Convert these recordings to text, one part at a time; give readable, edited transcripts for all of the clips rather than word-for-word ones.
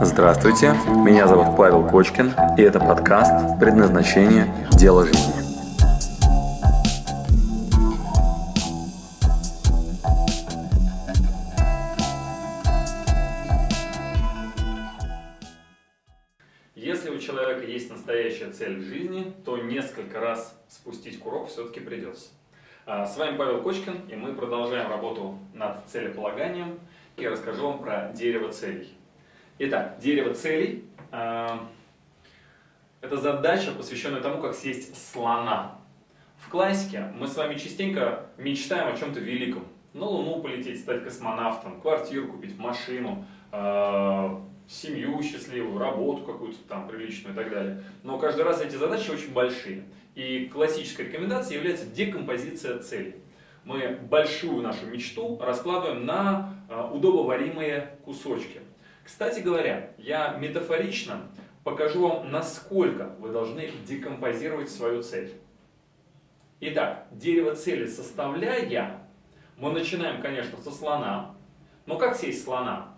Здравствуйте, меня зовут Павел Кочкин, и это подкаст «Предназначение. Дело жизни». Если у человека есть настоящая цель в жизни, то несколько раз спустить курок все-таки придется. С вами Павел Кочкин, и мы продолжаем работу над целеполаганием. Я расскажу вам про дерево целей. Итак, дерево целей – это задача, посвященная тому, как съесть слона. В классике мы с вами частенько мечтаем о чем-то великом. На Луну полететь, стать космонавтом, квартиру купить, машину, семью счастливую, работу какую-то там приличную и так далее. Но каждый раз эти задачи очень большие. И классической рекомендацией является декомпозиция целей. Мы большую нашу мечту раскладываем на удобоваримые кусочки. Кстати говоря, я метафорично покажу вам, насколько вы должны декомпозировать свою цель. Итак, дерево цели составляя, мы начинаем, конечно, со слона. Но как съесть слона?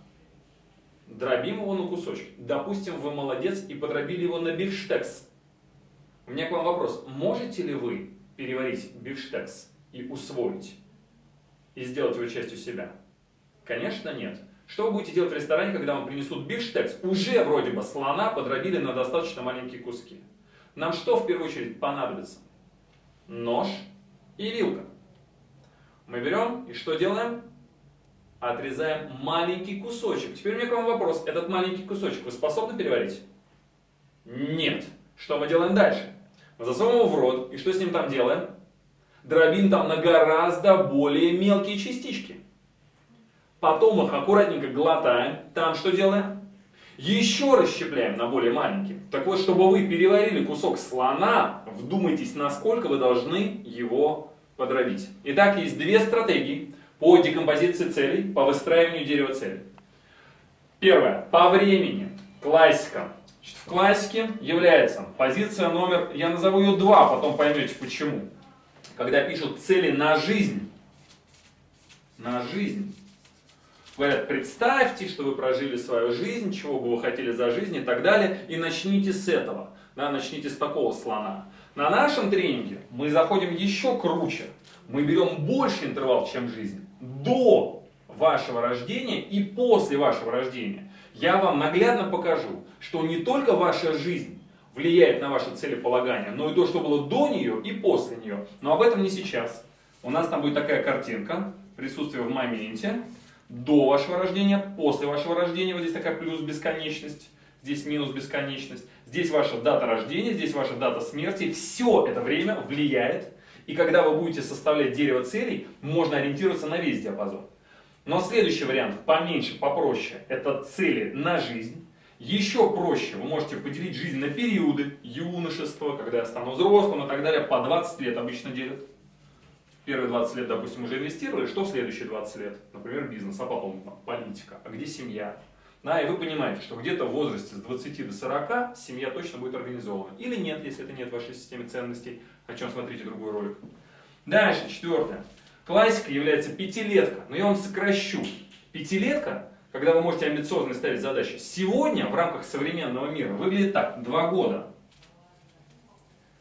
Дробим его на кусочки. Допустим, вы молодец и подробили его на бифштекс. У меня к вам вопрос. Можете ли вы переварить бифштекс и усвоить, и сделать его частью себя? Конечно, нет. Что вы будете делать в ресторане, когда вам принесут бифштекс? Уже вроде бы слона подробили на достаточно маленькие куски. Нам что в первую очередь понадобится? Нож и вилка. Мы берем и что делаем? Отрезаем маленький кусочек. Теперь у меня к вам вопрос. Этот маленький кусочек вы способны переварить? Нет. Что мы делаем дальше? Мы засовываем его в рот. И что с ним там делаем? Дробим там на гораздо более мелкие частички. Потом их аккуратненько глотаем. Там что делаем? Еще расщепляем на более маленькие. Так вот, чтобы вы переварили кусок слона, вдумайтесь, насколько вы должны его подробить. Итак, есть две стратегии по декомпозиции целей, по выстраиванию дерева целей. Первое. По времени. Классика. В классике является позиция номер, я назову ее 2, потом поймете почему. Когда пишут цели на жизнь. Говорят, представьте, что вы прожили свою жизнь, чего бы вы хотели за жизнь и так далее. И начните с этого. Да, начните с такого слона. На нашем тренинге мы заходим еще круче. Мы берем больше интервал, чем жизнь. До вашего рождения и после вашего рождения. Я вам наглядно покажу, что не только ваша жизнь влияет на ваше целеполагание, но и то, что было до нее и после нее. Но об этом не сейчас. У нас там будет такая картинка. Присутствие в моменте. До вашего рождения, после вашего рождения, вот здесь такая плюс бесконечность, здесь минус бесконечность, здесь ваша дата рождения, здесь ваша дата смерти, все это время влияет, и когда вы будете составлять дерево целей, можно ориентироваться на весь диапазон. Но следующий вариант, поменьше, попроще, это цели на жизнь. Еще проще, вы можете поделить жизнь на периоды, юношество, когда я стану взрослым и так далее, по 20 лет обычно делят. Первые 20 лет, допустим, уже инвестировали, что в следующие 20 лет? Например, бизнес, а потом политика, а где семья? Да, и вы понимаете, что где-то в возрасте с 20 до 40 семья точно будет организована. Или нет, если это нет в вашей системе ценностей, о чем смотрите другой ролик. Дальше, 4. Классика является 5-летка, но я вам сокращу. 5-летка, когда вы можете амбициозно ставить задачи, сегодня в рамках современного мира выглядит так, 2 года.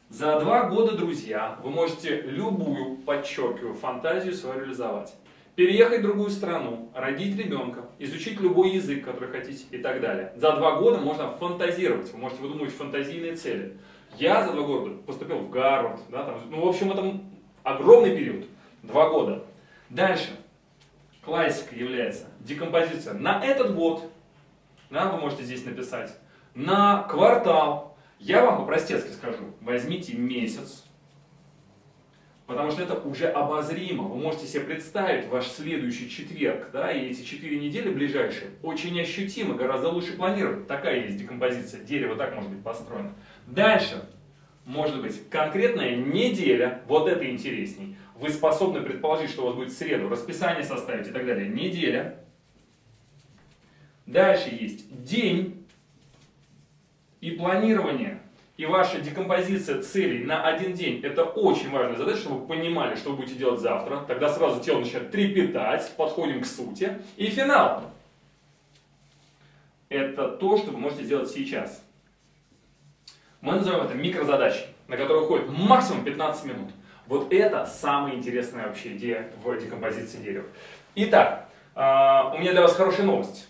За 2 года, друзья, вы можете любую, подчеркиваю, фантазию свою реализовать. Переехать в другую страну, родить ребенка, изучить любой язык, который хотите и так далее. За 2 года можно фантазировать, вы можете выдумывать фантазийные цели. Я за 2 года поступил в Гарвард, да, там, ну, в общем, это огромный период, 2 года. Дальше, классика является декомпозиция на этот год, да, вы можете здесь написать, на квартал. Я вам по-простецки скажу, возьмите месяц, потому что это уже обозримо. Вы можете себе представить ваш следующий четверг, да, и эти 4 недели ближайшие очень ощутимо, гораздо лучше планировать. Такая есть декомпозиция, дерево так может быть построено. Дальше, может быть, конкретная неделя, вот это интересней. Вы способны предположить, что у вас будет в среду, расписание составить и так далее. Неделя. Дальше есть день. И планирование, и ваша декомпозиция целей на один день – это очень важная задача, чтобы вы понимали, что вы будете делать завтра. Тогда сразу тело начинает трепетать, подходим к сути. И финал. это то, что вы можете сделать сейчас. Мы называем это микрозадачей, на которую уходит максимум 15 минут. Вот это самая интересная вообще идея в декомпозиции дерева. Итак, у меня для вас хорошая новость.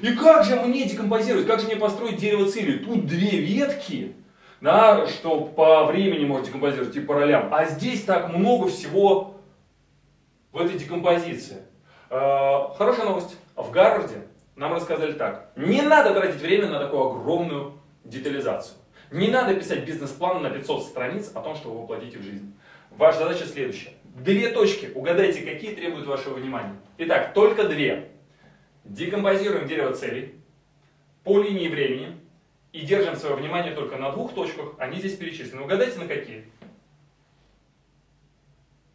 И как же мне декомпозировать, как же мне построить дерево целей? Тут две ветки, да, что по времени можно декомпозировать и по ролям. А здесь так много всего в этой декомпозиции. Хорошая новость. В Гарварде нам рассказали так. Не надо тратить время на такую огромную детализацию. Не надо писать бизнес-план на 500 страниц о том, что вы воплотите в жизнь. Ваша задача следующая. Две точки. Угадайте, какие требуют вашего внимания. Итак, только две. Декомпозируем дерево целей по линии времени и держим свое внимание только на двух точках. Они здесь перечислены. Угадайте, на какие?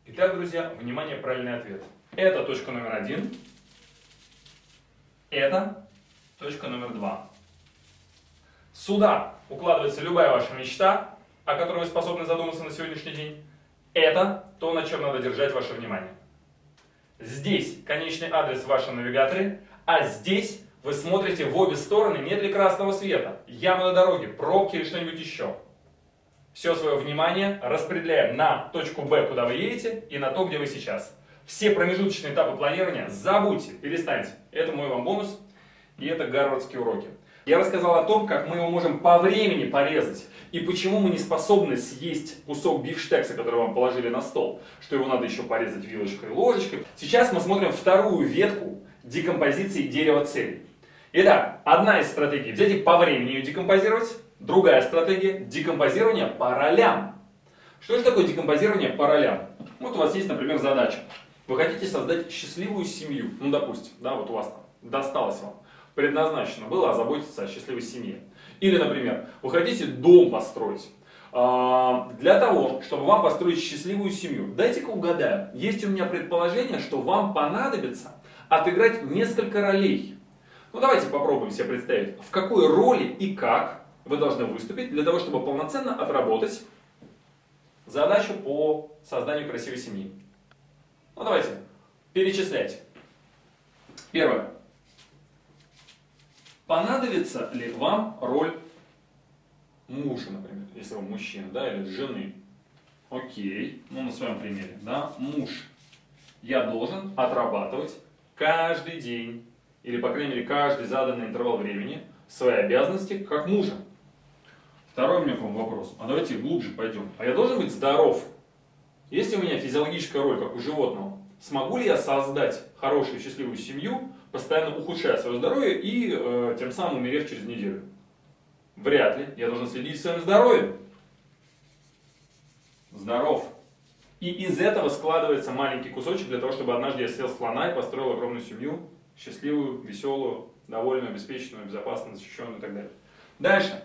Итак, друзья, внимание, правильный ответ. Это точка номер 1. Это точка номер 2. Сюда укладывается любая ваша мечта, о которой вы способны задуматься на сегодняшний день. Это то, на чем надо держать ваше внимание. Здесь конечный адрес в вашем навигаторе, а здесь вы смотрите в обе стороны, нет ли красного света, ямы на дороге, пробки или что-нибудь еще. Все свое внимание распределяем на точку Б, куда вы едете, и на то, где вы сейчас. Все промежуточные этапы планирования забудьте, перестаньте. Это мой вам бонус, и это гарвардские уроки. Я рассказал о том, как мы его можем по времени порезать, и почему мы не способны съесть кусок бифштекса, который вам положили на стол, что его надо еще порезать вилочкой и ложечкой. Сейчас мы смотрим вторую ветку декомпозиции дерева целей. Итак, одна из стратегий – взять и по времени ее декомпозировать, другая стратегия – декомпозирование по ролям. Что же такое декомпозирование по ролям? Вот у вас есть, например, задача. Вы хотите создать счастливую семью, ну, допустим, да, вот у вас там досталось вам. Предназначено было озаботиться о счастливой семье. Или, например, вы хотите дом построить. Для того, чтобы вам построить счастливую семью, дайте-ка угадаю, есть у меня предположение, что вам понадобится отыграть несколько ролей. Ну давайте попробуем себе представить, в какой роли и как вы должны выступить для того, чтобы полноценно отработать задачу по созданию красивой семьи. Ну давайте перечислять. Первое. Понадобится ли вам роль мужа, например, если вы мужчина, да, или жены? Окей, ну на своем примере, да, муж. Я должен отрабатывать каждый день, или, по крайней мере, каждый заданный интервал времени, свои обязанности как мужа. Второй у меня к вам вопрос, а давайте глубже пойдем. А я должен быть здоров? Если у меня физиологическая роль, как у животного, смогу ли я создать хорошую, счастливую семью, постоянно ухудшая свое здоровье и тем самым умерев через неделю? Вряд ли. Я должен следить за своим здоровьем. Здоров. И из этого складывается маленький кусочек для того, чтобы однажды я съел слона и построил огромную семью, счастливую, веселую, довольную, обеспеченную, безопасную, защищенную и так далее. Дальше.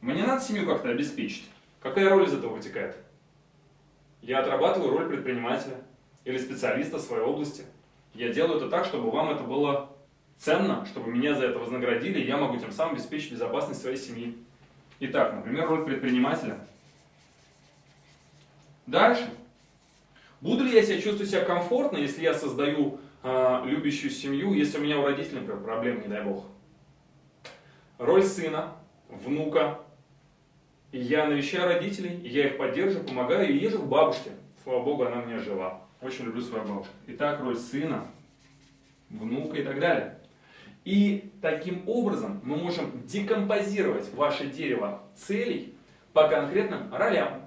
Мне надо семью как-то обеспечить. Какая роль из этого вытекает? Я отрабатываю роль предпринимателя или специалиста в своей области. Я делаю это так, чтобы вам это было ценно, чтобы меня за это вознаградили, и я могу тем самым обеспечить безопасность своей семьи. Итак, например, роль предпринимателя. Дальше. Буду ли я чувствовать себя комфортно, если я создаю любящую семью, если у меня у родителей, например, проблем, не дай бог. Роль сына, внука. И я навещаю родителей, и я их поддерживаю, помогаю, и езжу к бабушке. Слава Богу, она у меня жива. Очень люблю свою бабушку. Итак, роль сына, внука и так далее. И таким образом мы можем декомпозировать ваше дерево целей по конкретным ролям.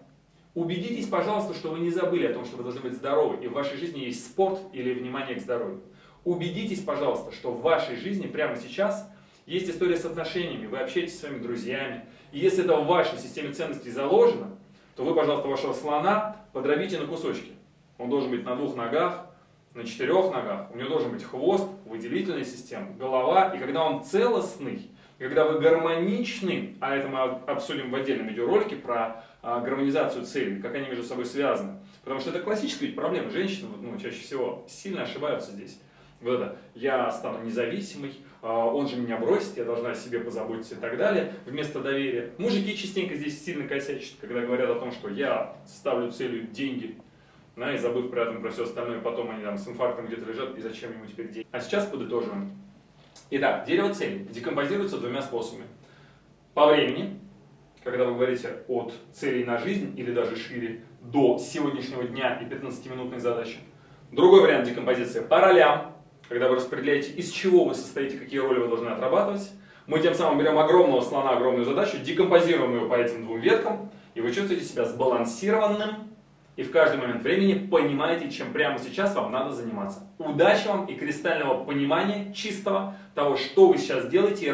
Убедитесь, пожалуйста, что вы не забыли о том, что вы должны быть здоровы, и в вашей жизни есть спорт или внимание к здоровью. Убедитесь, пожалуйста, что в вашей жизни прямо сейчас есть история с отношениями, вы общаетесь со своими друзьями. И если это в вашей системе ценностей заложено, то вы, пожалуйста, вашего слона подробите на кусочки. Он должен быть на двух ногах, на четырех ногах. У него должен быть хвост, выделительная система, голова. И когда он целостный, когда вы гармоничны, а это мы обсудим в отдельном видеоролике про гармонизацию целей, как они между собой связаны. Потому что это классическая ведь проблема. Женщины чаще всего сильно ошибаются здесь. Вот это «я стану независимой», «он же меня бросит», «я должна о себе позаботиться» и так далее, вместо доверия. Мужики частенько здесь сильно косячат, когда говорят о том, что «я ставлю целью деньги», да, и забыв при этом про все остальное, потом они там с инфарктом где-то лежат, и зачем ему теперь деньги. А сейчас подытожим. Итак, дерево целей декомпозируется двумя способами. По времени, когда вы говорите от целей на жизнь или даже шире, до сегодняшнего дня и 15-минутной задачи. Другой вариант декомпозиции по ролям, когда вы распределяете, из чего вы состоите, какие роли вы должны отрабатывать. Мы тем самым берем огромного слона, огромную задачу, декомпозируем ее по этим двум веткам, и вы чувствуете себя сбалансированным, и в каждый момент времени понимаете, чем прямо сейчас вам надо заниматься. Удачи вам и кристального понимания, чистого, того, что вы сейчас делаете.